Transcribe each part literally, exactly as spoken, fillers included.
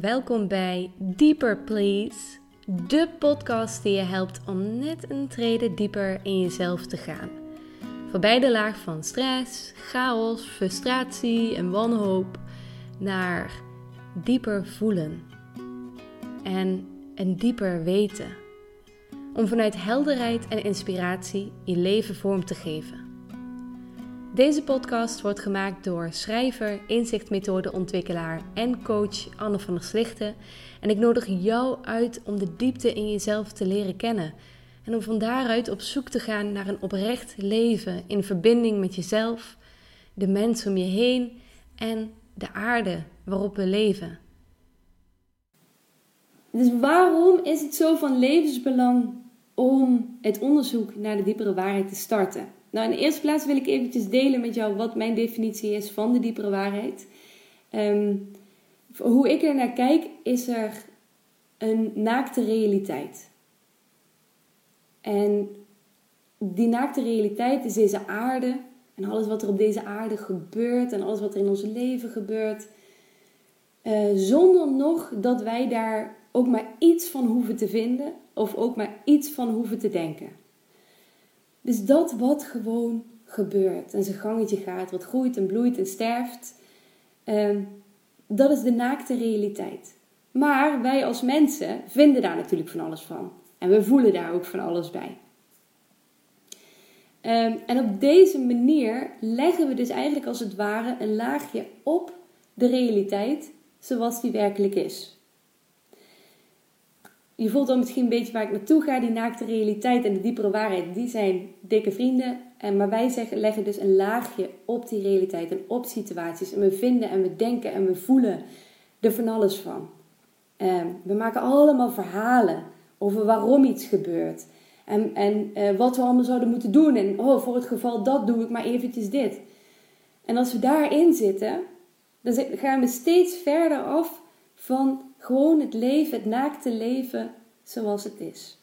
welkom bij Deeper Please, de podcast die je helpt om net een trede dieper in jezelf te gaan. Voorbij de laag van stress, chaos, frustratie en wanhoop naar dieper voelen en een dieper weten. Om vanuit helderheid en inspiratie je leven vorm te geven. Deze podcast wordt gemaakt door schrijver, inzichtmethodeontwikkelaar en coach Anne van der Slichten. En ik nodig jou uit om de diepte in jezelf te leren kennen. En om van daaruit op zoek te gaan naar een oprecht leven in verbinding met jezelf, de mensen om je heen en de aarde waarop we leven. Dus waarom is het zo van levensbelang om het onderzoek naar de diepere waarheid te starten? Nou, in de eerste plaats wil ik eventjes delen met jou wat mijn definitie is van de diepere waarheid. Um, hoe ik er naar kijk, is er een naakte realiteit. En die naakte realiteit is deze aarde en alles wat er op deze aarde gebeurt en alles wat er in ons leven gebeurt. Uh, zonder nog dat wij daar ook maar iets van hoeven te vinden of ook maar iets van hoeven te denken. Dus dat wat gewoon gebeurt en zijn gangetje gaat, wat groeit en bloeit en sterft, uh, dat is de naakte realiteit. Maar wij als mensen vinden daar natuurlijk van alles van. En we voelen daar ook van alles bij. Um, en op deze manier leggen we dus eigenlijk als het ware een laagje op de realiteit zoals die werkelijk is. Je voelt dan misschien een beetje waar ik naartoe ga. Die naakte realiteit en de diepere waarheid, die zijn dikke vrienden. En, maar wij zeggen, leggen dus een laagje op die realiteit en op situaties. En we vinden en we denken en we voelen er van alles van. Um, we maken allemaal verhalen over waarom iets gebeurt. En, en uh, wat we allemaal zouden moeten doen. En oh, voor het geval dat doe ik maar eventjes dit. En als we daarin zitten, dan gaan we steeds verder af van gewoon het leven, het naakte leven zoals het is.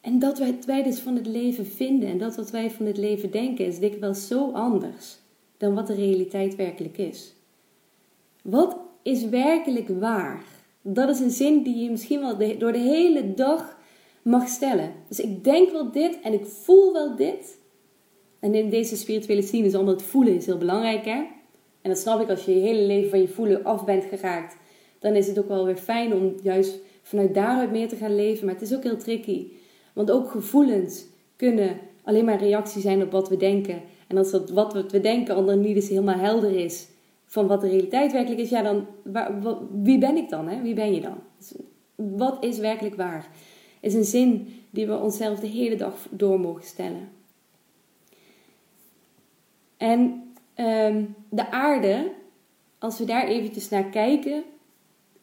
En dat wat wij dus van het leven vinden en dat wat wij van het leven denken is dikwijls zo anders dan wat de realiteit werkelijk is. Wat is werkelijk waar? Dat is een zin die je misschien wel door de hele dag mag stellen. Dus ik denk wel dit en ik voel wel dit. En in deze spirituele scene is allemaal het voelen is heel belangrijk, hè? En dat snap ik, als je je hele leven van je voelen af bent geraakt, dan is het ook wel weer fijn om juist vanuit daaruit meer te gaan leven. Maar het is ook heel tricky. Want ook gevoelens kunnen alleen maar een reactie zijn op wat we denken. En als dat wat we denken al dan niet eens helemaal helder is van wat de realiteit werkelijk is, ja dan, waar, wat, wie ben ik dan? Hè? Wie ben je dan? Dus wat is werkelijk waar? Is een zin die we onszelf de hele dag door mogen stellen. En um, de aarde, als we daar eventjes naar kijken,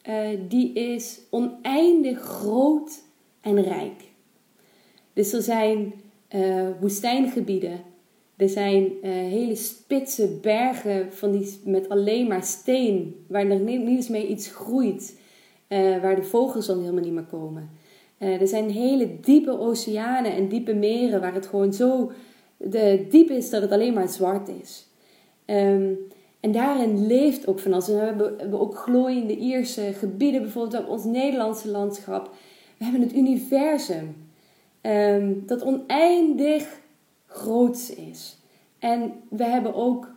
uh, die is oneindig groot en rijk. Dus er zijn uh, woestijngebieden. Er zijn uh, hele spitse bergen van die, met alleen maar steen, waar er niet eens mee iets groeit, uh, waar de vogels dan helemaal niet meer komen. Uh, er zijn hele diepe oceanen en diepe meren waar het gewoon zo de, diep is dat het alleen maar zwart is. Um, en daarin leeft ook van alles. We hebben, we hebben ook glooiende Ierse gebieden, bijvoorbeeld op ons Nederlandse landschap. We hebben het universum um, dat oneindig groots is. En we hebben ook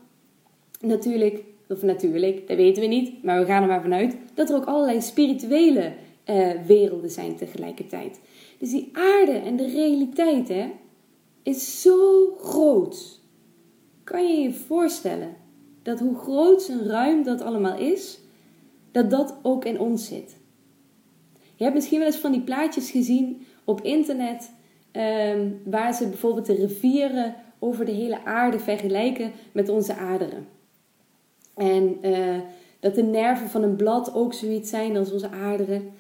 natuurlijk, of natuurlijk, dat weten we niet, maar we gaan er maar vanuit, dat er ook allerlei spirituele eh, werelden zijn tegelijkertijd. Dus die aarde en de realiteit, hè, is zo groot. Kan je je voorstellen dat hoe groot en ruim dat allemaal is, dat dat ook in ons zit? Je hebt misschien wel eens van die plaatjes gezien op internet, Um, waar ze bijvoorbeeld de rivieren over de hele aarde vergelijken met onze aderen. En uh, dat de nerven van een blad ook zoiets zijn als onze aderen.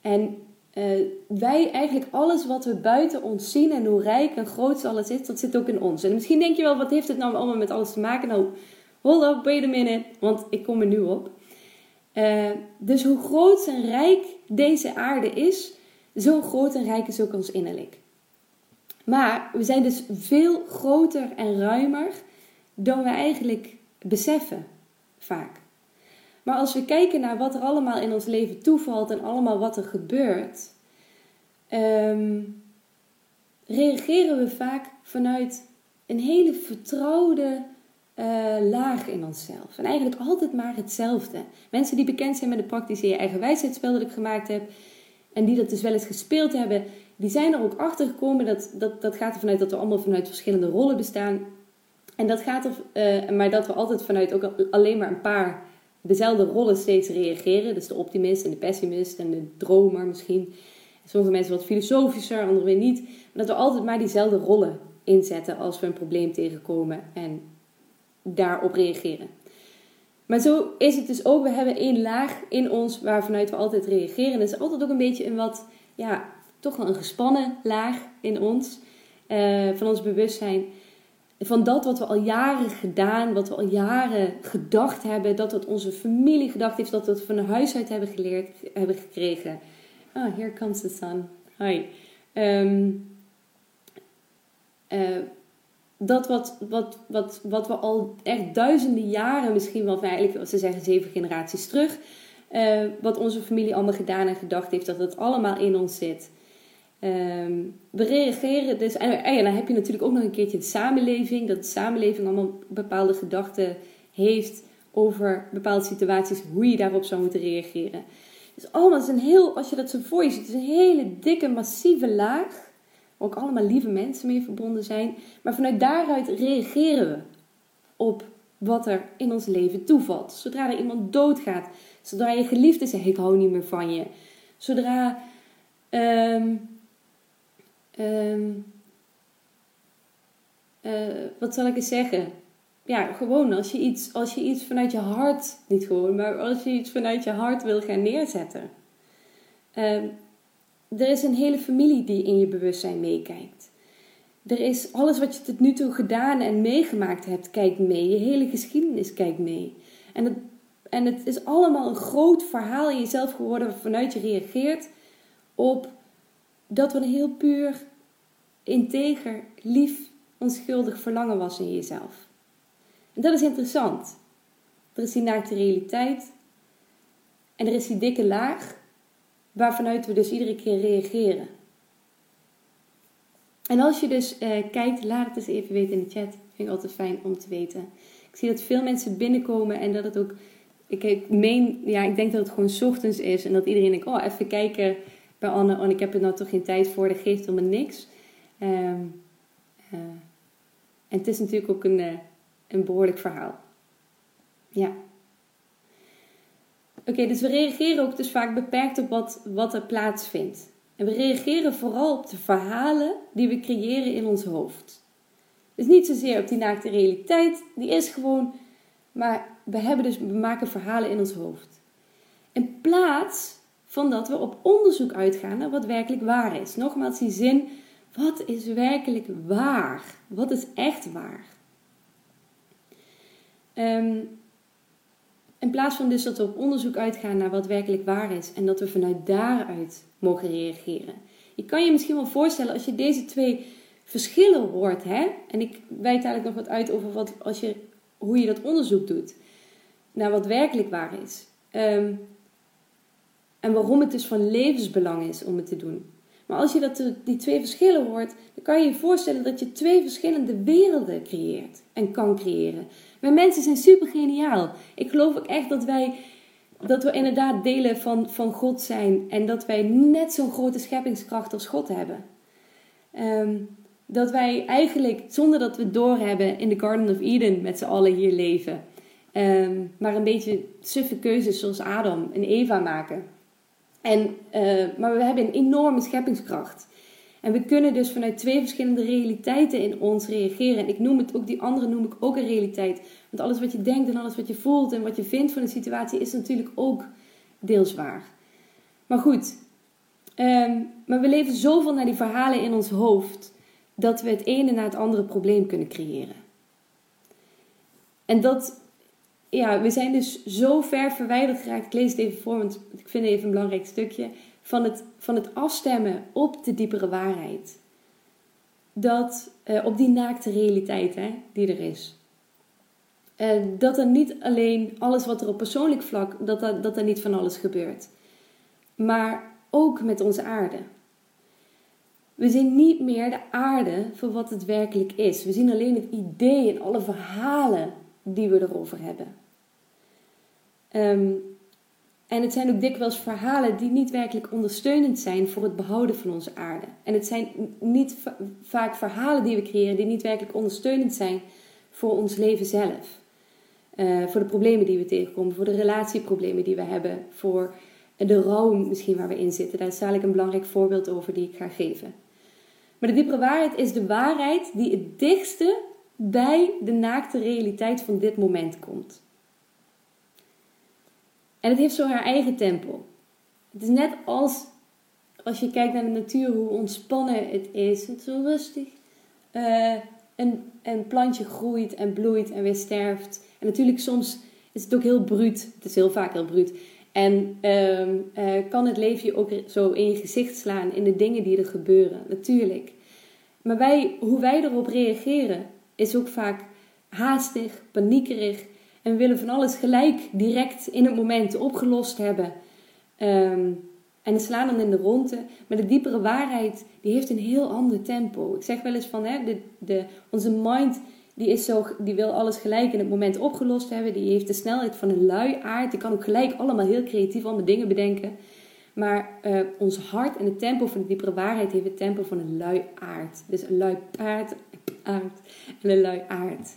En uh, wij eigenlijk alles wat we buiten ons zien en hoe rijk en groot alles is, dat zit ook in ons. En misschien denk je wel, wat heeft het nou allemaal met alles te maken? Nou, hold up, wait a minute, want ik kom er nu op. Uh, dus hoe groot en rijk deze aarde is, zo groot en rijk is ook ons innerlijk. Maar we zijn dus veel groter en ruimer dan we eigenlijk beseffen, vaak. Maar als we kijken naar wat er allemaal in ons leven toevalt en allemaal wat er gebeurt, um, reageren we vaak vanuit een hele vertrouwde uh, laag in onszelf. En eigenlijk altijd maar hetzelfde. Mensen die bekend zijn met de praktische eigen wijsheidsspel dat ik gemaakt heb, en die dat dus wel eens gespeeld hebben, die zijn er ook achter gekomen. Dat, dat, dat gaat er vanuit dat we allemaal vanuit verschillende rollen bestaan. En dat gaat er, uh, maar dat we altijd vanuit ook alleen maar een paar dezelfde rollen steeds reageren. Dus de optimist en de pessimist en de dromer misschien. Sommige mensen wat filosofischer, anderen weer niet. Maar dat we altijd maar diezelfde rollen inzetten als we een probleem tegenkomen en daarop reageren. Maar zo is het dus ook, we hebben één laag in ons waar vanuit we altijd reageren. Dat is altijd ook een beetje een wat, ja, toch wel een gespannen laag in ons, uh, van ons bewustzijn. Van dat wat we al jaren gedaan, wat we al jaren gedacht hebben, dat wat onze familie gedacht heeft, dat we het van huis uit hebben geleerd, hebben gekregen. Ah, oh, here comes the sun. Hi. Um, uh, dat wat, wat, wat, wat we al echt duizenden jaren, misschien wel eigenlijk, als ze zeggen zeven generaties terug, uh, wat onze familie allemaal gedaan en gedacht heeft, dat het allemaal in ons zit. Um, we reageren dus, en, en dan heb je natuurlijk ook nog een keertje de samenleving, dat de samenleving allemaal bepaalde gedachten heeft over bepaalde situaties, hoe je daarop zou moeten reageren. Dus allemaal is een heel, als je dat zo voor je ziet, is een hele dikke, massieve laag, waar ook allemaal lieve mensen mee verbonden zijn, maar vanuit daaruit reageren we op wat er in ons leven toevalt. Zodra er iemand doodgaat, zodra je geliefde zegt, ik hou niet meer van je, zodra um, Um, uh, wat zal ik eens zeggen? Ja, gewoon als je, iets, als je iets vanuit je hart, niet gewoon, maar als je iets vanuit je hart wil gaan neerzetten. Um, er is een hele familie die in je bewustzijn meekijkt. Er is alles wat je tot nu toe gedaan en meegemaakt hebt, kijkt mee. Je hele geschiedenis kijkt mee. En het, en het is allemaal een groot verhaal in jezelf geworden waarvanuit je reageert op dat wat een heel puur, integer, lief, onschuldig verlangen was in jezelf. En dat is interessant. Er is die naakte realiteit. En er is die dikke laag, waarvanuit we dus iedere keer reageren. En als je dus eh, kijkt, laat het eens even weten in de chat. Vind ik altijd fijn om te weten. Ik zie dat veel mensen binnenkomen en dat het ook... Ik, ik, meen, ja, ik denk dat het gewoon 's ochtends is en dat iedereen denkt, oh, even kijken bij Anne, en ik heb er nou toch geen tijd voor, dat geeft om me niks. Um, uh, en het is natuurlijk ook een, uh, een behoorlijk verhaal. Ja. Oké, okay, dus we reageren ook dus vaak beperkt op wat, wat er plaatsvindt. En we reageren vooral op de verhalen die we creëren in ons hoofd. Dus niet zozeer op die naakte realiteit, die is gewoon, maar we, hebben dus, we maken verhalen in ons hoofd. In plaats van dat we op onderzoek uitgaan naar wat werkelijk waar is. Nogmaals die zin, wat is werkelijk waar? Wat is echt waar? Um, in plaats van dus dat we op onderzoek uitgaan naar wat werkelijk waar is. En dat we vanuit daaruit mogen reageren. Je kan je misschien wel voorstellen als je deze twee verschillen hoort. Hè? En ik wijd eigenlijk nog wat uit over wat, als je, hoe je dat onderzoek doet. Naar wat werkelijk waar is. Um, En waarom het dus van levensbelang is om het te doen. Maar als je dat, die twee verschillen hoort, dan kan je je voorstellen dat je twee verschillende werelden creëert en kan creëren. Wij mensen zijn super geniaal. Ik geloof ook echt dat wij dat we inderdaad delen van, van God zijn. En dat wij net zo'n grote scheppingskracht als God hebben. Um, dat wij eigenlijk, zonder dat we het doorhebben, in de Garden of Eden met z'n allen hier leven. Um, maar een beetje suffe keuzes zoals Adam en Eva maken. En, uh, maar we hebben een enorme scheppingskracht. En we kunnen dus vanuit twee verschillende realiteiten in ons reageren. En ik noem het ook, die andere noem ik ook een realiteit. Want alles wat je denkt en alles wat je voelt en wat je vindt van een situatie is natuurlijk ook deels waar. Maar goed, um, maar we leven zoveel naar die verhalen in ons hoofd, dat we het ene na het andere probleem kunnen creëren. En dat... Ja, we zijn dus zo ver verwijderd geraakt, ik lees het even voor, want ik vind het even een belangrijk stukje, van het, van het afstemmen op de diepere waarheid. Dat, uh, op die naakte realiteit hè, die er is. Uh, dat er niet alleen alles wat er op persoonlijk vlak, dat er, dat er niet van alles gebeurt. Maar ook met onze aarde. We zien niet meer de aarde voor wat het werkelijk is. We zien alleen het idee en alle verhalen die we erover hebben. Um, en het zijn ook dikwijls verhalen die niet werkelijk ondersteunend zijn voor het behouden van onze aarde. En het zijn niet va- vaak verhalen die we creëren die niet werkelijk ondersteunend zijn voor ons leven zelf. Uh, voor de problemen die we tegenkomen, voor de relatieproblemen die we hebben, voor de rouw misschien waar we in zitten. Daar is dadelijk een belangrijk voorbeeld over die ik ga geven. Maar de diepere waarheid is de waarheid die het dichtste bij de naakte realiteit van dit moment komt. En het heeft zo haar eigen tempo. Het is net als, als je kijkt naar de natuur, hoe ontspannen het is. Het is zo rustig. Uh, een, een plantje groeit en bloeit en weer sterft. En natuurlijk soms is het ook heel bruut. Het is heel vaak heel bruut. En uh, uh, kan het leven je ook zo in je gezicht slaan in de dingen die er gebeuren. Natuurlijk. Maar wij, hoe wij erop reageren is ook vaak haastig, paniekerig. En we willen van alles gelijk, direct, in het moment opgelost hebben. Um, en het slaan dan in de ronde. Maar de diepere waarheid, die heeft een heel ander tempo. Ik zeg wel eens van, hè, de, de, onze mind die is zo, die wil alles gelijk in het moment opgelost hebben. Die heeft de snelheid van een luiaard. Die kan ook gelijk allemaal heel creatief allemaal dingen bedenken. Maar uh, ons hart en het tempo van de diepere waarheid heeft het tempo van een luiaard. Dus een lui paard aard, en een luiaard.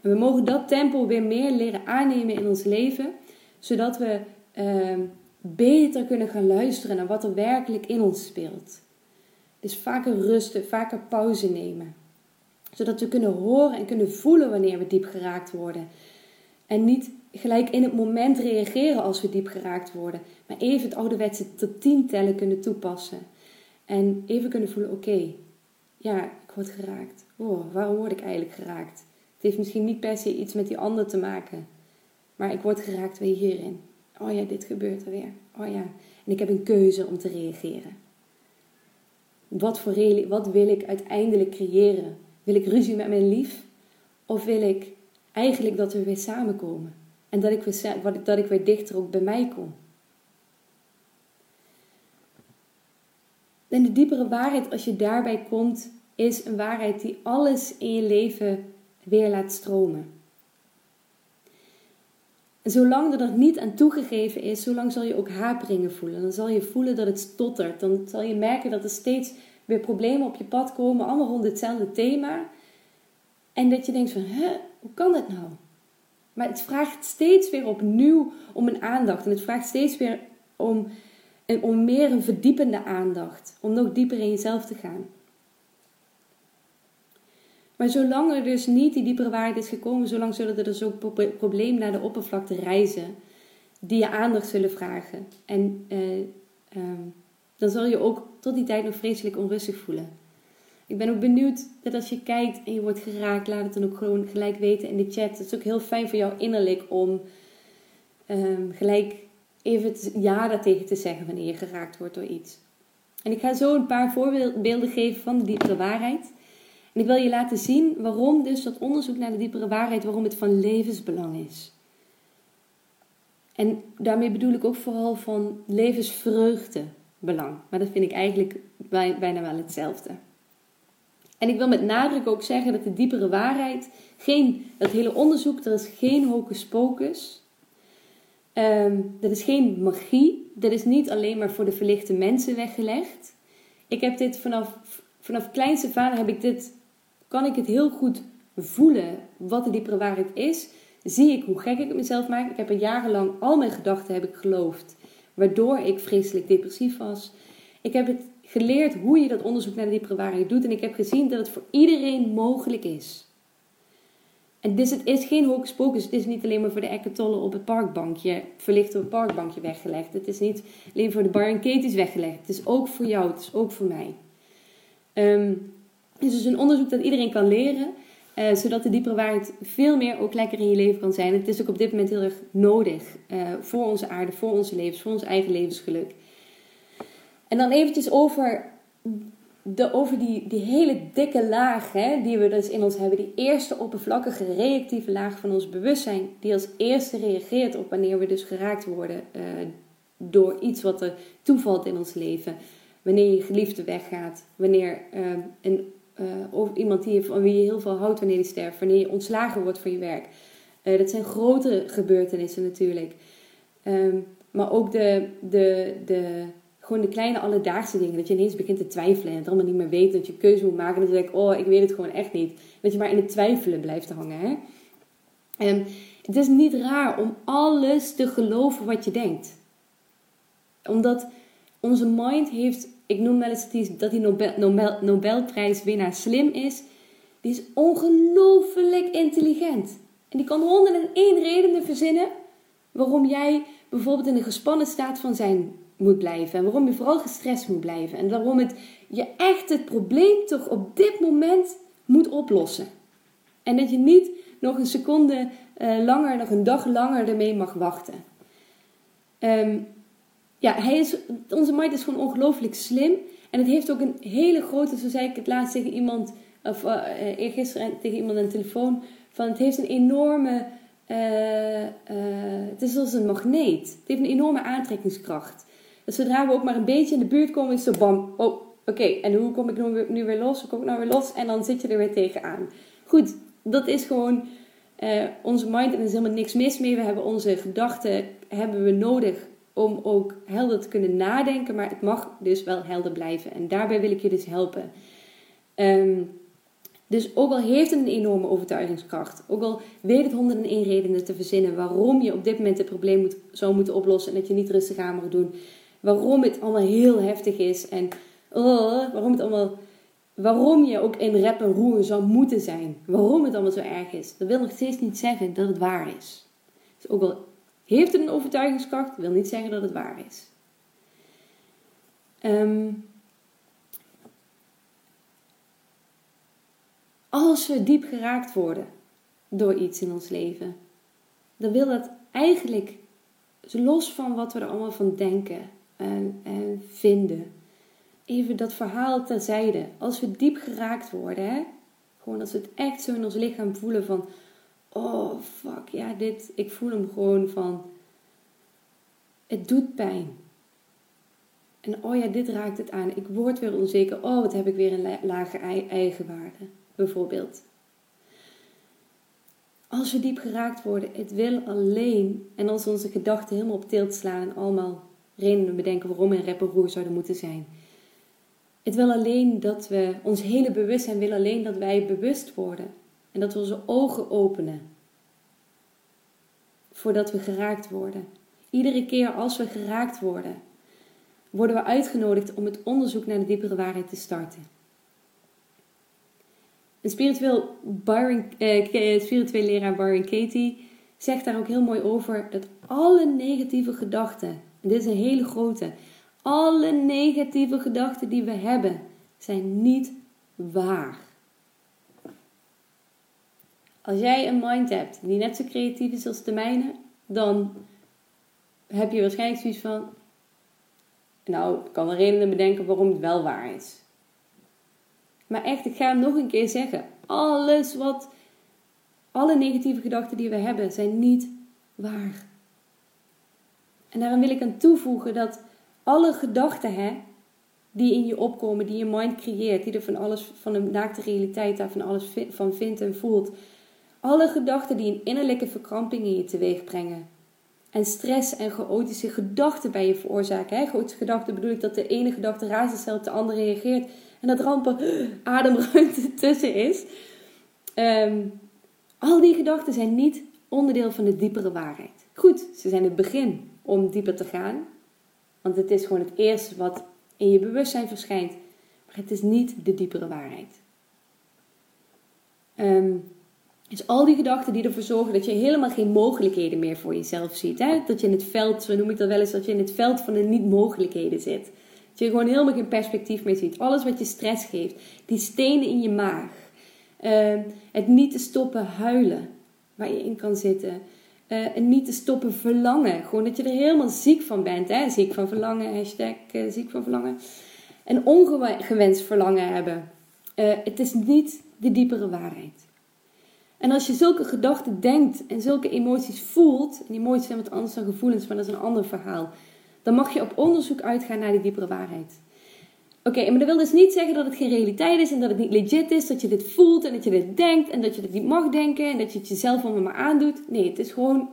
En we mogen dat tempo weer meer leren aannemen in ons leven. Zodat we eh, beter kunnen gaan luisteren naar wat er werkelijk in ons speelt. Dus vaker rusten, vaker pauze nemen. Zodat we kunnen horen en kunnen voelen wanneer we diep geraakt worden. En niet gelijk in het moment reageren als we diep geraakt worden. Maar even het ouderwetse tot tien tellen kunnen toepassen. En even kunnen voelen, oké, okay, ja, ik word geraakt. Oh, waarom word ik eigenlijk geraakt? Het heeft misschien niet per se iets met die ander te maken. Maar ik word geraakt weer hierin. Oh ja, dit gebeurt er weer. Oh ja. En ik heb een keuze om te reageren. Wat, voor re- wat wil ik uiteindelijk creëren? Wil ik ruzie met mijn lief? Of wil ik eigenlijk dat we weer samenkomen? En dat ik weer, dat ik weer dichter ook bij mij kom? En de diepere waarheid als je daarbij komt, is een waarheid die alles in je leven weer laat stromen. En zolang er dat niet aan toegegeven is, zolang zal je ook haperingen voelen. Dan zal je voelen dat het stottert. Dan zal je merken dat er steeds weer problemen op je pad komen, allemaal rond hetzelfde thema. En dat je denkt van, hè, hoe kan dat nou? Maar het vraagt steeds weer opnieuw om een aandacht. En het vraagt steeds weer om, om meer een verdiepende aandacht. Om nog dieper in jezelf te gaan. Maar zolang er dus niet die diepere waarheid is gekomen, zolang zullen er dus ook pro- problemen naar de oppervlakte reizen, die je aandacht zullen vragen. En eh, eh, dan zal je ook tot die tijd nog vreselijk onrustig voelen. Ik ben ook benieuwd dat als je kijkt en je wordt geraakt, laat het dan ook gewoon gelijk weten in de chat. Het is ook heel fijn voor jou innerlijk om eh, gelijk even het ja daartegen te zeggen wanneer je geraakt wordt door iets. En ik ga zo een paar voorbeelden geven van de diepere waarheid. En ik wil je laten zien waarom dus dat onderzoek naar de diepere waarheid, waarom het van levensbelang is. En daarmee bedoel ik ook vooral van levensvreugdebelang. Maar dat vind ik eigenlijk bij, bijna wel hetzelfde. En ik wil met nadruk ook zeggen dat de diepere waarheid, geen, dat hele onderzoek, er is geen hocus pocus. Um, dat is geen magie. Dat is niet alleen maar voor de verlichte mensen weggelegd. Ik heb dit vanaf... Vanaf kleinste vader heb ik dit, kan ik het heel goed voelen wat de diepere waarheid is. Zie ik hoe gek ik het mezelf maak. Ik heb er jarenlang al mijn gedachten heb ik geloofd. Waardoor ik vreselijk depressief was. Ik heb het geleerd hoe je dat onderzoek naar de diepere waarheid doet. En ik heb gezien dat het voor iedereen mogelijk is. En dus het is geen hocus pocus. Het is niet alleen maar voor de ekketollen op het parkbankje. Verlicht op het parkbankje weggelegd. Het is niet alleen voor de Byron Katie's weggelegd. Het is ook voor jou. Het is ook voor mij. Um, het is dus een onderzoek dat iedereen kan leren, uh, zodat de diepere waarheid veel meer ook lekker in je leven kan zijn. Het is ook op dit moment heel erg nodig uh, voor onze aarde, voor onze levens, voor ons eigen levensgeluk. En dan eventjes over de, over die, die hele dikke laag, hè, die we dus in ons hebben. Die eerste oppervlakkige reactieve laag van ons bewustzijn. Die als eerste reageert op wanneer we dus geraakt worden uh, door iets wat er toevalt in ons leven. Wanneer je geliefde weggaat. Wanneer uh, een, uh, of iemand die je, van wie je heel veel houdt wanneer die sterft. Wanneer je ontslagen wordt van je werk. Uh, dat zijn grote gebeurtenissen natuurlijk. Um, maar ook de... de, de Gewoon de kleine alledaagse dingen. Dat je ineens begint te twijfelen. En het allemaal niet meer weet. Dat je keuze moet maken. En dan denk ik, oh, ik weet het gewoon echt niet. Dat je maar in het twijfelen blijft hangen. Hè? En het is niet raar om alles te geloven wat je denkt. Omdat onze mind heeft... Ik noem wel eens dat die Nobel, Nobel, Nobelprijswinnaar slim is. Die is ongelooflijk intelligent. En die kan honderd en één redenen verzinnen. Waarom jij bijvoorbeeld in een gespannen staat van zijn... moet blijven en waarom je vooral gestrest moet blijven en waarom het je echt het probleem toch op dit moment moet oplossen en dat je niet nog een seconde uh, langer, nog een dag langer ermee mag wachten. Um, ja, hij is, onze mind is gewoon ongelooflijk slim en het heeft ook een hele grote, zo zei ik het laatst tegen iemand of uh, uh, eergisteren tegen iemand aan de telefoon van het heeft een enorme, uh, uh, het is als een magneet, het heeft een enorme aantrekkingskracht. Dus zodra we ook maar een beetje in de buurt komen, is het zo bam. Oh, oké. Okay. En hoe kom ik nu weer, nu weer los? Hoe kom ik nou weer los? En dan zit je er weer tegenaan. Goed, dat is gewoon uh, onze mind. En er is helemaal niks mis mee. We hebben onze gedachten hebben we nodig om ook helder te kunnen nadenken. Maar het mag dus wel helder blijven. En daarbij wil ik je dus helpen. Um, dus ook al heeft het een enorme overtuigingskracht. Ook al weet het honderd en één redenen te verzinnen waarom je op dit moment het probleem moet, zou moeten oplossen. En dat je niet rustig aan mag doen. Waarom het allemaal heel heftig is. En oh, waarom, het allemaal, waarom je ook in rep en roer zou moeten zijn. Waarom het allemaal zo erg is. Dat wil nog steeds niet zeggen dat het waar is. Dus ook al heeft het een overtuigingskracht. Wil niet zeggen dat het waar is. Um, als we diep geraakt worden. Door iets in ons leven. Dan wil dat eigenlijk. Los van wat we er allemaal van denken. En, en vinden. Even dat verhaal terzijde. Als we diep geraakt worden. Hè? Gewoon als we het echt zo in ons lichaam voelen van. Oh fuck. Ja dit. Ik voel hem gewoon van. Het doet pijn. En oh ja dit raakt het aan. Ik word weer onzeker. Oh wat heb ik weer een lage eigenwaarde. Bijvoorbeeld. Als we diep geraakt worden. Het wil alleen. En als onze gedachten helemaal op tilt slaan. En allemaal. Redenen bedenken waarom we in rep en roer zouden moeten zijn. Het wil alleen dat we, ons hele bewustzijn wil alleen dat wij bewust worden. En dat we onze ogen openen. Voordat we geraakt worden. Iedere keer als we geraakt worden, worden we uitgenodigd om het onderzoek naar de diepere waarheid te starten. Een spiritueel Byron, eh, spiritueel leraar Byron Katie zegt daar ook heel mooi over dat alle negatieve gedachten... En dit is een hele grote. Alle negatieve gedachten die we hebben, zijn niet waar. Als jij een mind hebt die net zo creatief is als de mijne, dan heb je waarschijnlijk zoiets van... Nou, ik kan wel redenen bedenken waarom het wel waar is. Maar echt, ik ga hem nog een keer zeggen. Alles wat... Alle negatieve gedachten die we hebben, zijn niet waar. En daarom wil ik aan toevoegen dat alle gedachten hè, die in je opkomen, die je mind creëert, die er van alles, van de naakte realiteit daar van alles van vindt en voelt. Alle gedachten die een innerlijke verkramping in je teweeg brengen. En stress en chaotische gedachten bij je veroorzaken. Hè. Chaotische gedachten bedoel ik dat de ene gedachte razendsnel op de andere reageert. En dat er amper ademruimte tussen is. Um, al die gedachten zijn niet onderdeel van de diepere waarheid. Goed, ze zijn het begin. Om dieper te gaan. Want het is gewoon het eerste wat in je bewustzijn verschijnt. Maar het is niet de diepere waarheid. Um, dus al die gedachten die ervoor zorgen dat je helemaal geen mogelijkheden meer voor jezelf ziet. Hè? Dat je in het veld, zo noem ik dat wel eens, dat je in het veld van de niet-mogelijkheden zit. Dat je gewoon helemaal geen perspectief meer ziet. Alles wat je stress geeft. Die stenen in je maag. Um, het niet te stoppen huilen. Waar je in kan zitten. Uh, en niet te stoppen verlangen. Gewoon dat je er helemaal ziek van bent. Hè? Ziek van verlangen. Hashtag uh, ziek van verlangen. en ongewenst verlangen hebben. Uh, het is niet de diepere waarheid. En als je zulke gedachten denkt en zulke emoties voelt, en emoties zijn wat anders dan gevoelens, maar dat is een ander verhaal, dan mag je op onderzoek uitgaan naar die diepere waarheid. Oké, okay, maar dat wil dus niet zeggen dat het geen realiteit is en dat het niet legit is, dat je dit voelt en dat je dit denkt en dat je dit niet mag denken en dat je het jezelf allemaal maar aandoet. Nee, het is gewoon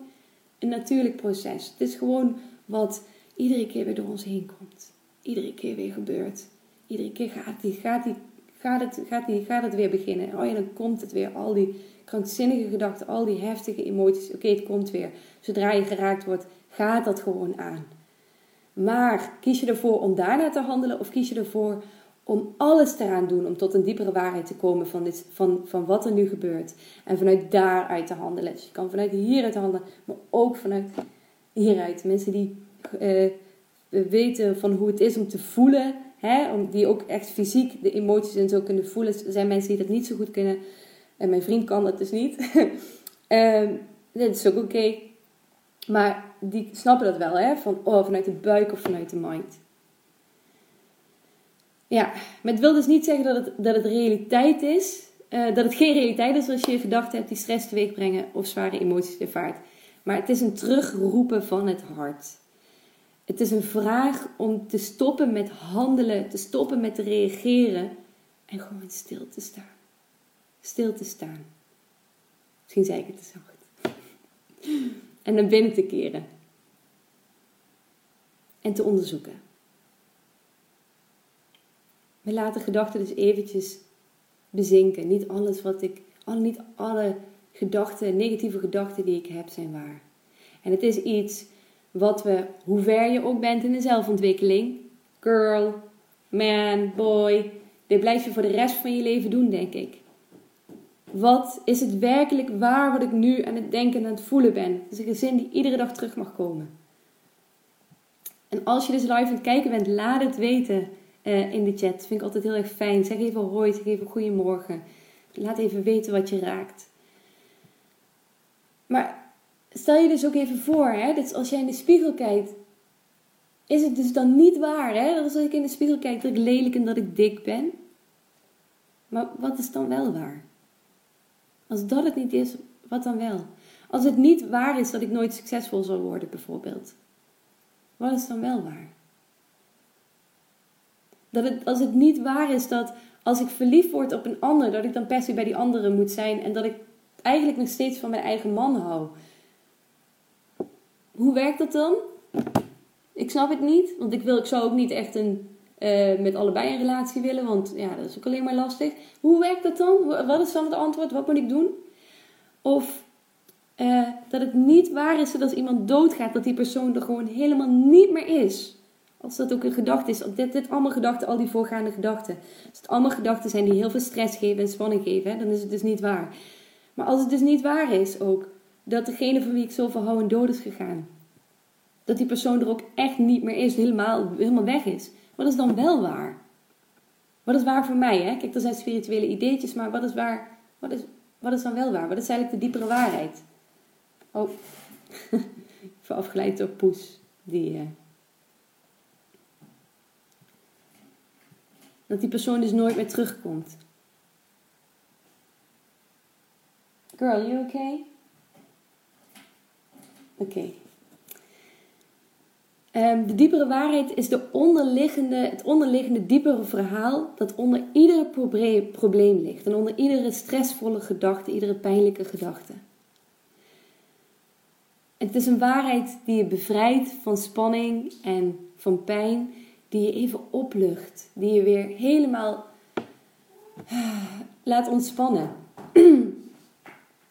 een natuurlijk proces. Het is gewoon wat iedere keer weer door ons heen komt. Iedere keer weer gebeurt. Iedere keer gaat, die, gaat, die, gaat, het, gaat, die, gaat het weer beginnen. En oh ja, dan komt het weer. Al die krankzinnige gedachten, al die heftige emoties. Oké, okay, het komt weer. Zodra je geraakt wordt, gaat dat gewoon aan. Maar kies je ervoor om daarna te handelen of kies je ervoor om alles eraan te doen om tot een diepere waarheid te komen van, dit, van, van wat er nu gebeurt. En vanuit daaruit te handelen. Dus je kan vanuit hieruit handelen, maar ook vanuit hieruit. Mensen die uh, weten van hoe het is om te voelen, hè, om, die ook echt fysiek de emoties en zo kunnen voelen. Er zijn mensen die dat niet zo goed kunnen. En mijn vriend kan dat dus niet. uh, dat is ook oké. Okay. Maar die snappen dat wel, hè? Van, oh, vanuit de buik of vanuit de mind. Ja, maar het wil dus niet zeggen dat het, dat het realiteit is. Uh, dat het geen realiteit is als je gedachten hebt die stress teweeg brengen of zware emoties ervaart. Maar het is een terugroepen van het hart. Het is een vraag om te stoppen met handelen, te stoppen met te reageren. En gewoon stil te staan. Stil te staan. Misschien zei ik het te zacht. En naar binnen te keren. En te onderzoeken. We laten gedachten dus eventjes bezinken. Niet alles wat ik, al, niet alle gedachten, negatieve gedachten die ik heb zijn waar. En het is iets wat we, hoe ver je ook bent in de zelfontwikkeling. Girl, man, boy. Dit blijf je voor de rest van je leven doen, denk ik. Wat is het werkelijk waar wat ik nu aan het denken en aan het voelen ben? Dat is een gezin die iedere dag terug mag komen. En als je dus live aan het kijken bent, laat het weten uh, in de chat. Dat vind ik altijd heel erg fijn. Zeg even hoi, zeg even goedemorgen. Laat even weten wat je raakt. Maar stel je dus ook even voor, hè, dat als jij in de spiegel kijkt, is het dus dan niet waar, hè? Dat als ik in de spiegel kijk dat ik lelijk en dat ik dik ben. Maar wat is dan wel waar? Als dat het niet is, wat dan wel? Als het niet waar is dat ik nooit succesvol zal worden, bijvoorbeeld. Wat is dan wel waar? Dat het, als het niet waar is dat als ik verliefd word op een ander, dat ik dan per se bij die andere moet zijn. En dat ik eigenlijk nog steeds van mijn eigen man hou. Hoe werkt dat dan? Ik snap het niet. Want ik, wil, ik zou ook niet echt een... Uh, met allebei een relatie willen, want ja, dat is ook alleen maar lastig. Hoe werkt dat dan? Wat is dan het antwoord? Wat moet ik doen? Of uh, dat het niet waar is dat als iemand doodgaat, dat die persoon er gewoon helemaal niet meer is. Als dat ook een gedachte is. Dit, dit allemaal gedachten, al die voorgaande gedachten. Als het allemaal gedachten zijn die heel veel stress geven en spanning geven, hè, dan is het dus niet waar. Maar als het dus niet waar is ook, dat degene van wie ik zoveel hou en dood is gegaan. Dat die persoon er ook echt niet meer is, helemaal, helemaal weg is. Wat is dan wel waar? Wat is waar voor mij? Hè? Kijk, er zijn spirituele ideetjes, maar wat is, waar, wat, is, wat is dan wel waar? Wat is eigenlijk de diepere waarheid? Oh, even afgeleid door Poes. Die, uh... Dat die persoon dus nooit meer terugkomt. Girl, you okay? Oké. Okay. Um, de diepere waarheid is de onderliggende, het onderliggende diepere verhaal dat onder ieder probleem, probleem ligt. En onder iedere stressvolle gedachte, iedere pijnlijke gedachte. En het is een waarheid die je bevrijdt van spanning en van pijn. Die je even oplucht. Die je weer helemaal uh, laat ontspannen.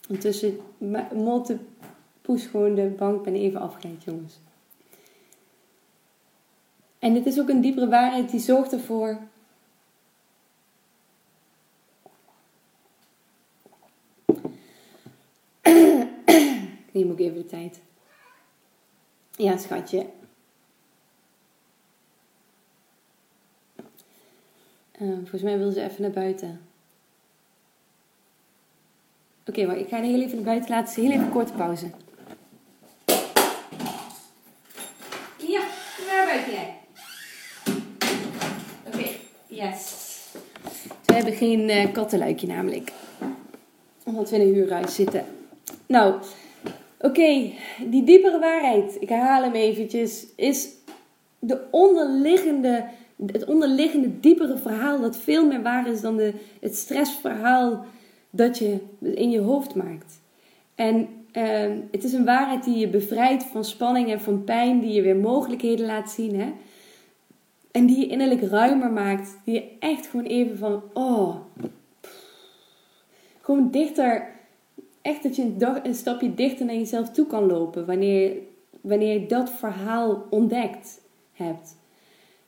Ondertussen molt de Poes gewoon de bank. Ben even afgeleid, jongens. En dit is ook een diepere waarheid die zorgt ervoor ik neem ook even de tijd. Ja, schatje. Uh, volgens mij wil ze even naar buiten. Oké, okay, maar ik ga haar heel even naar buiten laten. Ze heel even korte pauze. Ja, naar buiten jij. Okay. hebben geen uh, kattenluikje namelijk. Omdat we in een huurhuis zitten. Nou, oké. Okay. Die diepere waarheid, ik herhaal hem eventjes, is de onderliggende, het onderliggende diepere verhaal dat veel meer waar is dan de, het stressverhaal dat je in je hoofd maakt. En uh, het is een waarheid die je bevrijdt van spanning en van pijn, die je weer mogelijkheden laat zien, hè. En die je innerlijk ruimer maakt. Die je echt gewoon even van... Oh. Pff, gewoon dichter. Echt dat je een, dag, een stapje dichter naar jezelf toe kan lopen. Wanneer, wanneer je dat verhaal ontdekt hebt.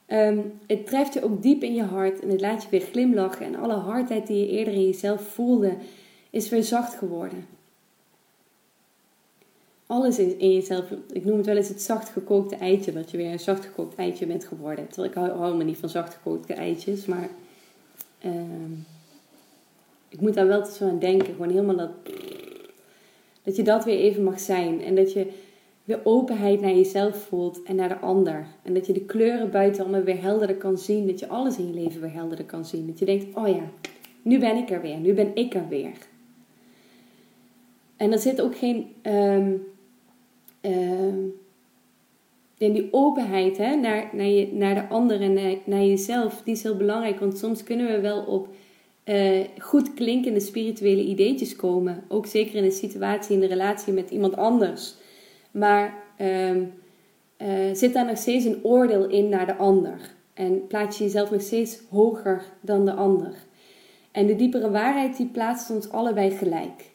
Um, het treft je ook diep in je hart. En het laat je weer glimlachen. En alle hardheid die je eerder in jezelf voelde. Is weer zacht geworden. Alles in jezelf, ik noem het wel eens het zachtgekookte eitje, dat je weer een zachtgekookt eitje bent geworden. Terwijl ik hou, hou me niet van zachtgekookte eitjes, maar uh, ik moet daar wel zo aan denken. Gewoon helemaal dat, dat je dat weer even mag zijn. En dat je weer openheid naar jezelf voelt en naar de ander. En dat je de kleuren buiten allemaal weer helderder kan zien. Dat je alles in je leven weer helderder kan zien. Dat je denkt, oh ja, nu ben ik er weer, nu ben ik er weer. En er zit ook geen... Um, Uh, en die openheid hè, naar, naar, je, naar de ander en naar, naar jezelf, die is heel belangrijk. Want soms kunnen we wel op uh, goed klinkende spirituele ideetjes komen. Ook zeker in een situatie, in een relatie met iemand anders. Maar uh, uh, zit daar nog steeds een oordeel in naar de ander. En plaats je jezelf nog steeds hoger dan de ander. En de diepere waarheid die plaatst ons allebei gelijk.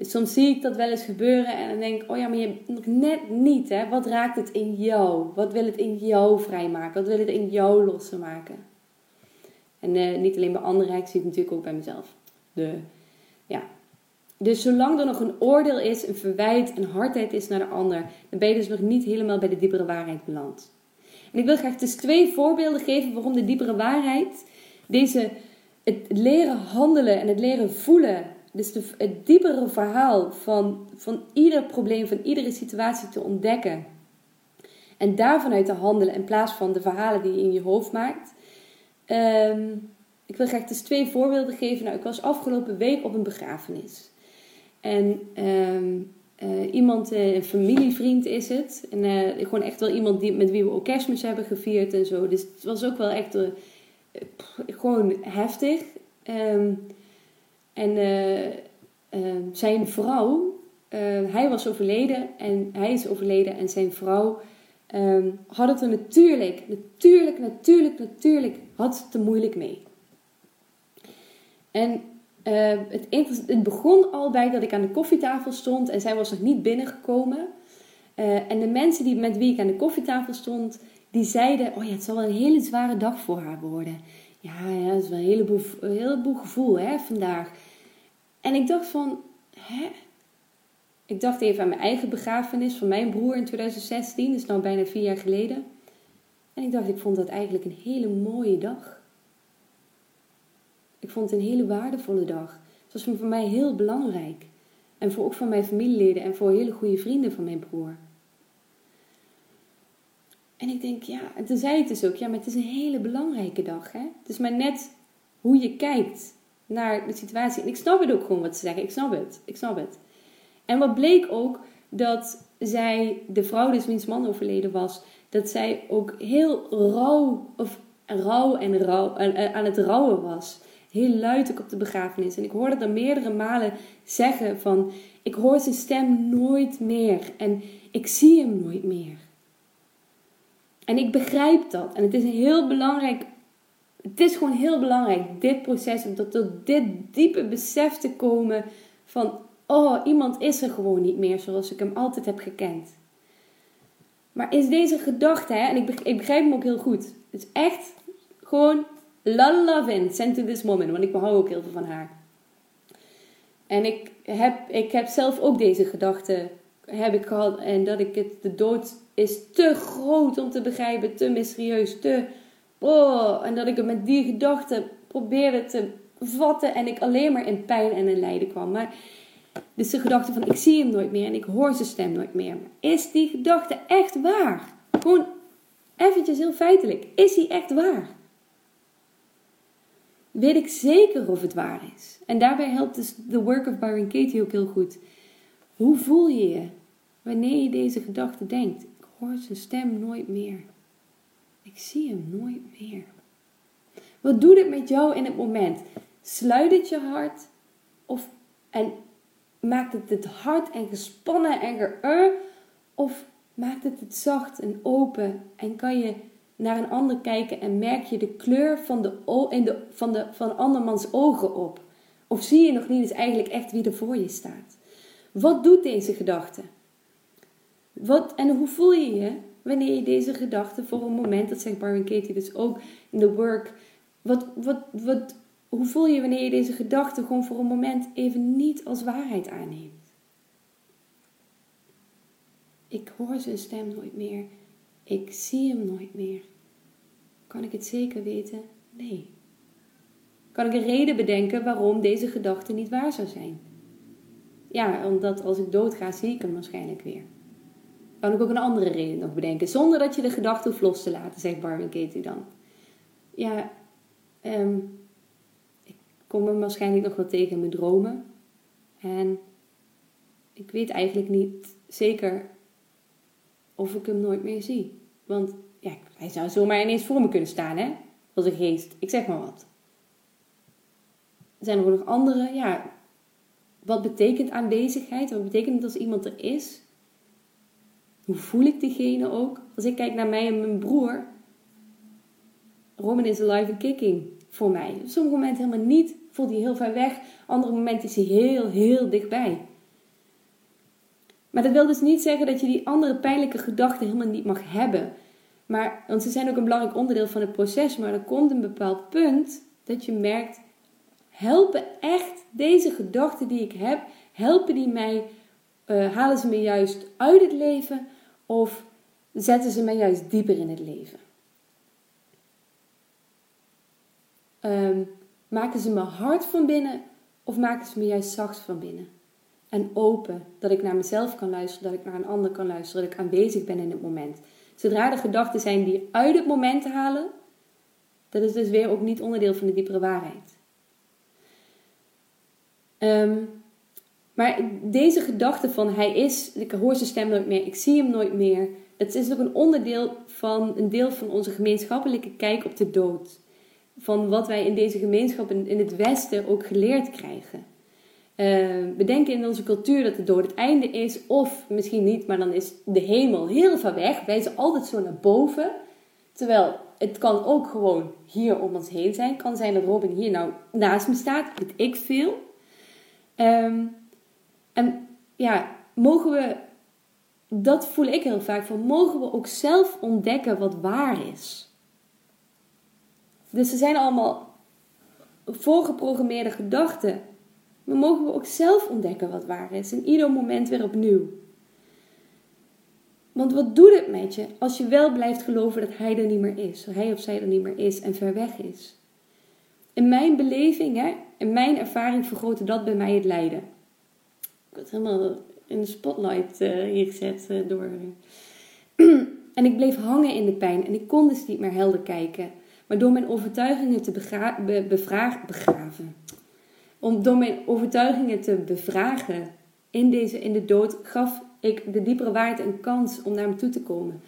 Dus soms zie ik dat wel eens gebeuren en dan denk ik, oh ja, maar je hebt nog net niet, hè? Wat raakt het in jou? Wat wil het in jou vrijmaken? Wat wil het in jou losmaken? En uh, niet alleen bij anderen, ik zie het natuurlijk ook bij mezelf. De, ja. Dus zolang er nog een oordeel is, een verwijt, een hardheid is naar de ander, dan ben je dus nog niet helemaal bij de diepere waarheid beland. En ik wil graag dus twee voorbeelden geven waarom de diepere waarheid, deze, het leren handelen en het leren voelen... Dus de, het diepere verhaal van, van ieder probleem, van iedere situatie te ontdekken. En daarvanuit te handelen in plaats van de verhalen die je in je hoofd maakt. Um, ik wil graag dus twee voorbeelden geven. Nou, ik was afgelopen week op een begrafenis. En um, uh, iemand, uh, een familievriend is het. En uh, gewoon echt wel iemand die, met wie we ook kerstmis hebben gevierd en zo. Dus het was ook wel echt uh, pff, gewoon heftig. Um, En uh, uh, zijn vrouw, uh, hij was overleden en hij is overleden en zijn vrouw uh, had het er natuurlijk, natuurlijk, natuurlijk, natuurlijk, had het er moeilijk mee. En uh, het, het begon al bij dat ik aan de koffietafel stond en zij was nog niet binnengekomen. Uh, en de mensen die, met wie ik aan de koffietafel stond, die zeiden, oh ja, het zal wel een hele zware dag voor haar worden. Ja, ja, dat is wel een heleboel, een heleboel gevoel hè, vandaag. En ik dacht van, hè? Ik dacht even aan mijn eigen begrafenis van mijn broer in twintig zestien. Dat is nou bijna vier jaar geleden. En ik dacht, ik vond dat eigenlijk een hele mooie dag. Ik vond het een hele waardevolle dag. Het was voor mij heel belangrijk. En voor, ook voor mijn familieleden en voor hele goede vrienden van mijn broer. En ik denk, ja, en toen zei het dus ook, ja, maar het is een hele belangrijke dag, hè. Het is maar net hoe je kijkt naar de situatie. En ik snap het ook gewoon wat ze zeggen, ik snap het, ik snap het. En wat bleek ook, dat zij, de vrouw dus wiens man overleden was, dat zij ook heel rauw, of rauw en rauw, aan het rouwen was. Heel luid ook op de begrafenis. En ik hoorde er meerdere malen zeggen van, ik hoor zijn stem nooit meer en ik zie hem nooit meer. En ik begrijp dat. En het is een heel belangrijk... Het is gewoon heel belangrijk, dit proces, om tot dit diepe besef te komen van... Oh, iemand is er gewoon niet meer zoals ik hem altijd heb gekend. Maar is deze gedachte... Hè, en ik begrijp, ik begrijp hem ook heel goed. Het is echt gewoon... Love in, send to this woman. Want ik hou ook heel veel van haar. En ik heb, ik heb zelf ook deze gedachte... Heb ik gehad. En dat ik het... De dood... is te groot om te begrijpen, te mysterieus, te... Oh, en dat ik het met die gedachten probeerde te vatten en ik alleen maar in pijn en in lijden kwam. Maar dus de gedachte van ik zie hem nooit meer en ik hoor zijn stem nooit meer. Is die gedachte echt waar? Gewoon eventjes heel feitelijk. Is die echt waar? weet ik zeker of het waar is. En daarbij helpt dus The Work of Byron Katie ook heel goed. Hoe voel je je wanneer je deze gedachte denkt? Ik hoor zijn stem nooit meer. Ik zie hem nooit meer. Wat doet het met jou in het moment? Sluit het je hart? Of, en maakt het het hard en gespannen en ge-uh? Of maakt het het zacht en open? En kan je naar een ander kijken en merk je de kleur van, de o- in de, van, de, van andermans ogen op? Of zie je nog niet eens eigenlijk echt wie er voor je staat? Wat doet deze gedachte? Wat, en hoe voel je je wanneer je deze gedachte voor een moment, dat zegt Byron Katie dus ook in The Work, wat, wat, wat, hoe voel je wanneer je deze gedachte gewoon voor een moment even niet als waarheid aanneemt? Ik hoor zijn stem nooit meer. Ik zie hem nooit meer. Kan ik het zeker weten? Nee. Kan ik een reden bedenken waarom deze gedachte niet waar zou zijn? Ja, omdat als ik doodga, zie ik hem waarschijnlijk weer. Kan ik ook een andere reden nog bedenken? Zonder dat je de gedachte hoeft los te laten, zegt Byron Katie dan. Ja, um, ik kom hem waarschijnlijk nog wel tegen in mijn dromen. En ik weet eigenlijk niet zeker of ik hem nooit meer zie. Want ja, hij zou zomaar ineens voor me kunnen staan, hè? Als een geest. Ik zeg maar wat. Zijn er ook nog andere? Ja, wat betekent aanwezigheid? Wat betekent het als iemand er is? Hoe voel ik diegene ook? Als ik kijk naar mij en mijn broer. Roman is alive and kicking voor mij. Op sommige momenten helemaal niet. Voelt hij heel ver weg. Op andere momenten is hij heel, heel dichtbij. Maar dat wil dus niet zeggen dat je die andere pijnlijke gedachten helemaal niet mag hebben. Maar, want ze zijn ook een belangrijk onderdeel van het proces. Maar er komt een bepaald punt dat je merkt... Helpen echt deze gedachten die ik heb, helpen die mij, uh, halen ze me juist uit het leven of zetten ze mij juist dieper in het leven? Um, maken ze me hard van binnen of maken ze me juist zacht van binnen? En open, dat ik naar mezelf kan luisteren, dat ik naar een ander kan luisteren, dat ik aanwezig ben in het moment. Zodra er gedachten zijn die uit het moment halen, dat is dus weer ook niet onderdeel van de diepere waarheid. Um, maar deze gedachte van hij is, ik hoor zijn stem nooit meer, ik zie hem nooit meer. Het is ook een onderdeel van, een deel van onze gemeenschappelijke kijk op de dood. Van wat wij in deze gemeenschap in, in het Westen ook geleerd krijgen. Uh, we denken in onze cultuur dat de dood het einde is, of misschien niet, maar dan is de hemel heel ver weg. Wij zijn altijd zo naar boven, terwijl... Het kan ook gewoon hier om ons heen zijn. Het kan zijn dat Robin hier nou naast me staat. Weet ik veel. Um, en ja, mogen we... Dat voel ik heel vaak. Van, mogen we ook zelf ontdekken wat waar is? Dus er zijn allemaal voorgeprogrammeerde gedachten. Maar mogen we ook zelf ontdekken wat waar is? In ieder moment weer opnieuw. Want wat doet het met je als je wel blijft geloven dat hij er niet meer is. Dat hij of zij er niet meer is en ver weg is. In mijn beleving, hè, in mijn ervaring vergrootte dat bij mij het lijden. Ik werd helemaal in de spotlight uh, hier gezet uh, door. En ik bleef hangen in de pijn en ik kon dus niet meer helder kijken. Maar door mijn overtuigingen te begra- be- bevraag- begraven. Om door mijn overtuigingen te bevragen in, deze, in de dood gaf ik de diepere waarheid een kans om naar me toe te komen.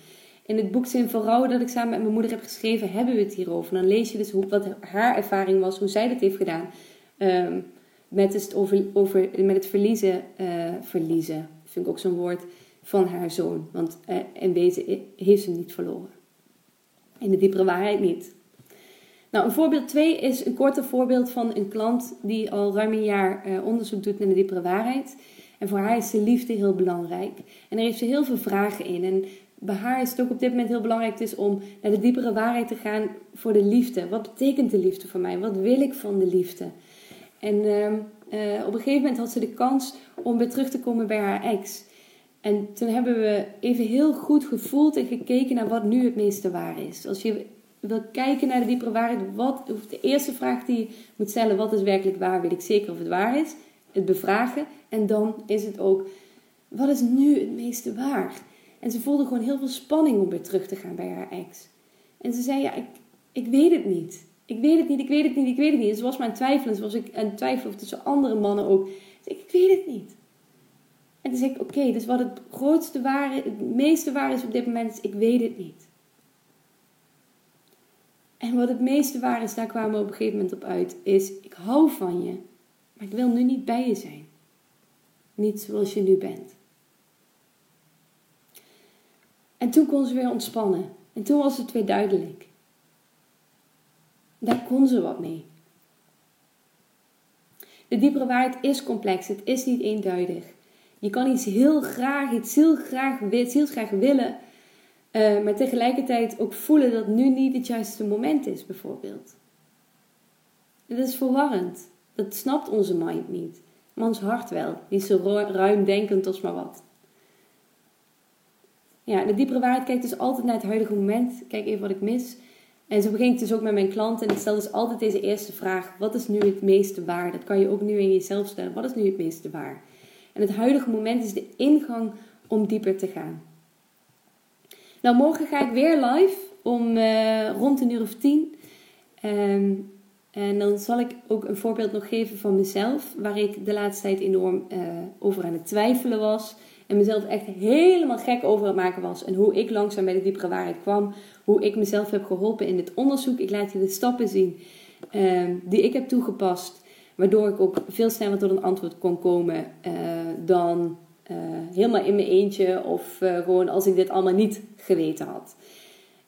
In het boek Zin Vervrouwen dat ik samen met mijn moeder heb geschreven, hebben we het hierover. Dan lees je dus hoe, wat haar ervaring was, hoe zij dat heeft gedaan. Um, met, het over, over, met het verliezen, uh, verliezen, vind ik ook zo'n woord, van haar zoon. Want uh, in wezen heeft ze hem niet verloren. In de diepere waarheid niet. Nou, een voorbeeld twee is een korte voorbeeld van een klant die al ruim een jaar uh, onderzoek doet naar de diepere waarheid. En voor haar is de liefde heel belangrijk. En daar heeft ze heel veel vragen in. En bij haar is het ook op dit moment heel belangrijk dus om naar de diepere waarheid te gaan voor de liefde. Wat betekent de liefde voor mij? Wat wil ik van de liefde? En uh, uh, op een gegeven moment had ze de kans om weer terug te komen bij haar ex. En toen hebben we even heel goed gevoeld en gekeken naar wat nu het meeste waar is. Als je wil kijken naar de diepere waarheid, wat, of de eerste vraag die je moet stellen, wat is werkelijk waar? Weet ik zeker of het waar is? Het bevragen. En dan is het ook, wat is nu het meeste waar? En ze voelde gewoon heel veel spanning om weer terug te gaan bij haar ex. En ze zei, ja, ik, ik weet het niet. Ik weet het niet, ik weet het niet, ik weet het niet. En ze was maar aan het twijfelen. Ze was aan het twijfelen tussen andere mannen ook. Dus ik, ik weet het niet. En toen zei ik, oké, okay, dus wat het grootste ware, het meeste ware is op dit moment, is ik weet het niet. En wat het meeste ware is, daar kwamen we op een gegeven moment op uit, is ik hou van je, maar ik wil nu niet bij je zijn. Niet zoals je nu bent. En toen kon ze weer ontspannen. En toen was het weer duidelijk. Daar kon ze wat mee. De diepere waarheid is complex. Het is niet eenduidig. Je kan iets heel graag, iets heel graag, heel graag willen. Uh, maar tegelijkertijd ook voelen dat nu niet het juiste moment is, bijvoorbeeld. En dat is verwarrend. Dat snapt onze mind niet. Maar ons hart wel. Die is zo ruimdenkend als maar wat. Ja, de diepere waarheid kijkt dus altijd naar het huidige moment. Kijk even wat ik mis. En zo begin ik dus ook met mijn klanten. En ik stel dus altijd deze eerste vraag. Wat is nu het meeste waar? Dat kan je ook nu in jezelf stellen. Wat is nu het meeste waar? En het huidige moment is de ingang om dieper te gaan. Nou, morgen ga ik weer live. Om uh, rond een uur of tien. Um, en dan zal ik ook een voorbeeld nog geven van mezelf. Waar ik de laatste tijd enorm uh, over aan het twijfelen was. En mezelf echt helemaal gek over het maken was. En hoe ik langzaam bij de diepere waarheid kwam. Hoe ik mezelf heb geholpen in dit onderzoek. Ik laat je de stappen zien uh, die ik heb toegepast. Waardoor ik ook veel sneller tot een antwoord kon komen. Uh, dan uh, helemaal in mijn eentje. Of uh, gewoon als ik dit allemaal niet geweten had.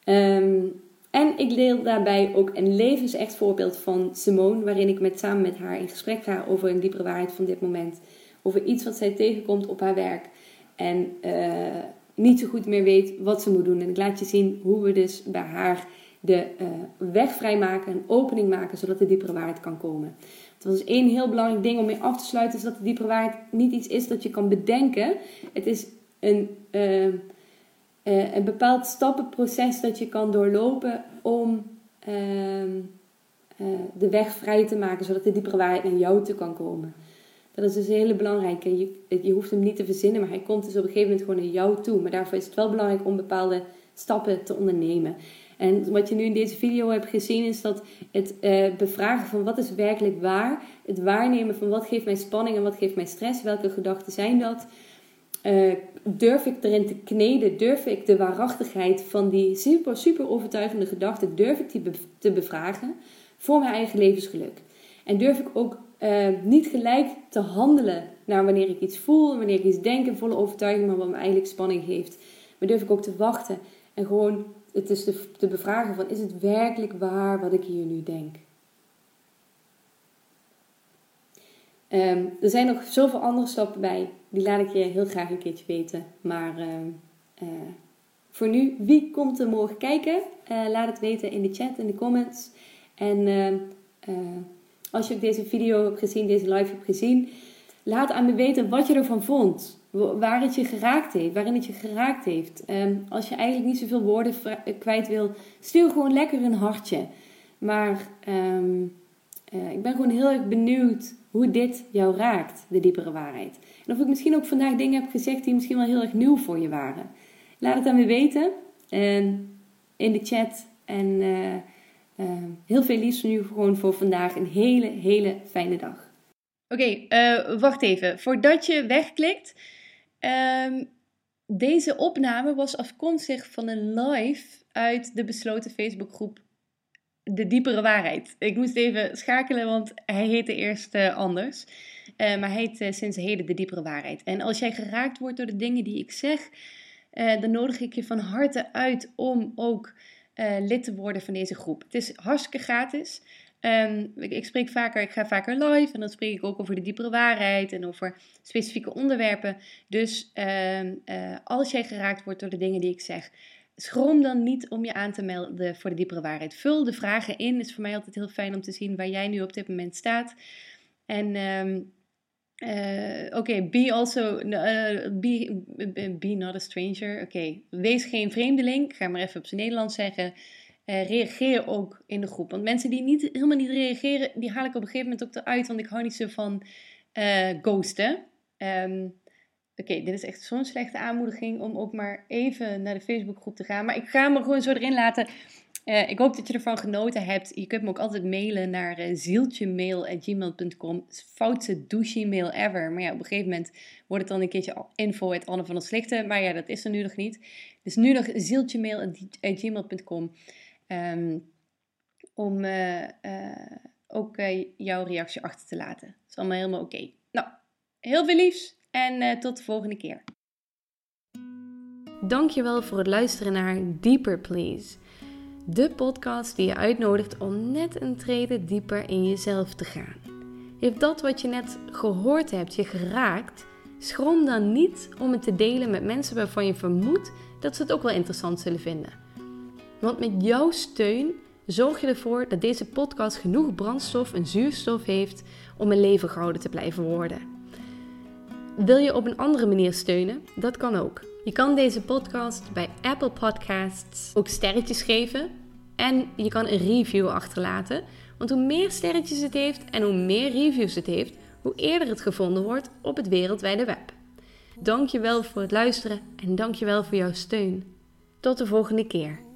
Um, en ik deel daarbij ook een levensecht voorbeeld van Simone. Waarin ik met, samen met haar in gesprek ga over een diepere waarheid van dit moment. Over iets wat zij tegenkomt op haar werk. En uh, niet zo goed meer weet wat ze moet doen. En ik laat je zien hoe we dus bij haar de uh, weg vrijmaken. Een opening maken. Zodat de diepere waarheid kan komen. Dat was één heel belangrijk ding om mee af te sluiten. Is dat de diepere waarheid niet iets is dat je kan bedenken. Het is een, uh, uh, een bepaald stappenproces dat je kan doorlopen. Om uh, uh, de weg vrij te maken. Zodat de diepere waarheid naar jou toe kan komen. Dat is dus een hele belangrijke. Je, je hoeft hem niet te verzinnen, maar hij komt dus op een gegeven moment gewoon naar jou toe. Maar daarvoor is het wel belangrijk om bepaalde stappen te ondernemen. En wat je nu in deze video hebt gezien is dat het eh, bevragen van wat is werkelijk waar. Het waarnemen van wat geeft mij spanning en wat geeft mij stress. Welke gedachten zijn dat? Uh, durf ik erin te kneden? Durf ik de waarachtigheid van die super, super overtuigende gedachten, durf ik die be- te bevragen voor mijn eigen levensgeluk? En durf ik ook Uh, niet gelijk te handelen naar wanneer ik iets voel, wanneer ik iets denk in volle overtuiging, maar wat me eigenlijk spanning heeft. Maar durf ik ook te wachten en gewoon het is te, te bevragen van, is het werkelijk waar wat ik hier nu denk? Um, er zijn nog zoveel andere stappen bij, die laat ik je heel graag een keertje weten. Maar uh, uh, voor nu, wie komt er morgen kijken? Uh, laat het weten in de chat, in de comments. En Uh, uh, Als je ook deze video hebt gezien, deze live hebt gezien, laat aan me weten wat je ervan vond. Waar het je geraakt heeft, waarin het je geraakt heeft. Um, als je eigenlijk niet zoveel woorden fra- kwijt wil, stuur gewoon lekker een hartje. Maar um, uh, ik ben gewoon heel erg benieuwd hoe dit jou raakt, de diepere waarheid. En of ik misschien ook vandaag dingen heb gezegd die misschien wel heel erg nieuw voor je waren. Laat het aan me weten um, in de chat en Uh, Uh, heel veel liefst nu gewoon voor vandaag. Een hele, hele fijne dag. Oké, okay, uh, wacht even. Voordat je wegklikt. Um, deze opname was afkomstig van een live uit de besloten Facebookgroep De Diepere Waarheid. Ik moest even schakelen, want hij heette eerst uh, anders. Uh, maar hij heet uh, sinds heden De Diepere Waarheid. En als jij geraakt wordt door de dingen die ik zeg, Uh, dan nodig ik je van harte uit om ook Uh, lid te worden van deze groep. Het is hartstikke gratis. Um, ik, ik spreek vaker, ik ga vaker live en dan spreek ik ook over de diepere waarheid en over specifieke onderwerpen. Dus uh, uh, als jij geraakt wordt door de dingen die ik zeg, schroom dan niet om je aan te melden voor de diepere waarheid. Vul de vragen in. Het is voor mij altijd heel fijn om te zien waar jij nu op dit moment staat. En Um, Uh, Oké, okay, be also, uh, be, be not a stranger. Oké, okay. Wees geen vreemdeling. Ik ga maar even op zijn Nederlands zeggen. Uh, reageer ook in de groep. Want mensen die niet, helemaal niet reageren, die haal ik op een gegeven moment ook eruit. Want ik hou niet zo van uh, ghosten. Um, Oké, okay, dit is echt zo'n slechte aanmoediging om ook maar even naar de Facebookgroep te gaan. Maar ik ga hem er gewoon zo erin laten. Uh, ik hoop dat je ervan genoten hebt. Je kunt me ook altijd mailen naar uh, zieltjemail at gmail punt com. Foutse douche mail ever. Maar ja, op een gegeven moment wordt het dan een keertje info at Anne van der Slichten. Maar ja, dat is er nu nog niet. Dus nu nog zieltjemail at gmail punt com. Um, om uh, uh, ook uh, jouw reactie achter te laten. Dat is allemaal helemaal oké. Okay. Nou, heel veel liefs en uh, tot de volgende keer. Dankjewel voor het luisteren naar Deeper Please. De podcast die je uitnodigt om net een trede dieper in jezelf te gaan. Heeft dat wat je net gehoord hebt je geraakt? Schroom dan niet om het te delen met mensen waarvan je vermoedt dat ze het ook wel interessant zullen vinden. Want met jouw steun zorg je ervoor dat deze podcast genoeg brandstof en zuurstof heeft om een leven gehouden te blijven worden. Wil je op een andere manier steunen? Dat kan ook. Je kan deze podcast bij Apple Podcasts ook sterretjes geven en je kan een review achterlaten. Want hoe meer sterretjes het heeft en hoe meer reviews het heeft, hoe eerder het gevonden wordt op het wereldwijde web. Dankjewel voor het luisteren en dankjewel voor jouw steun. Tot de volgende keer.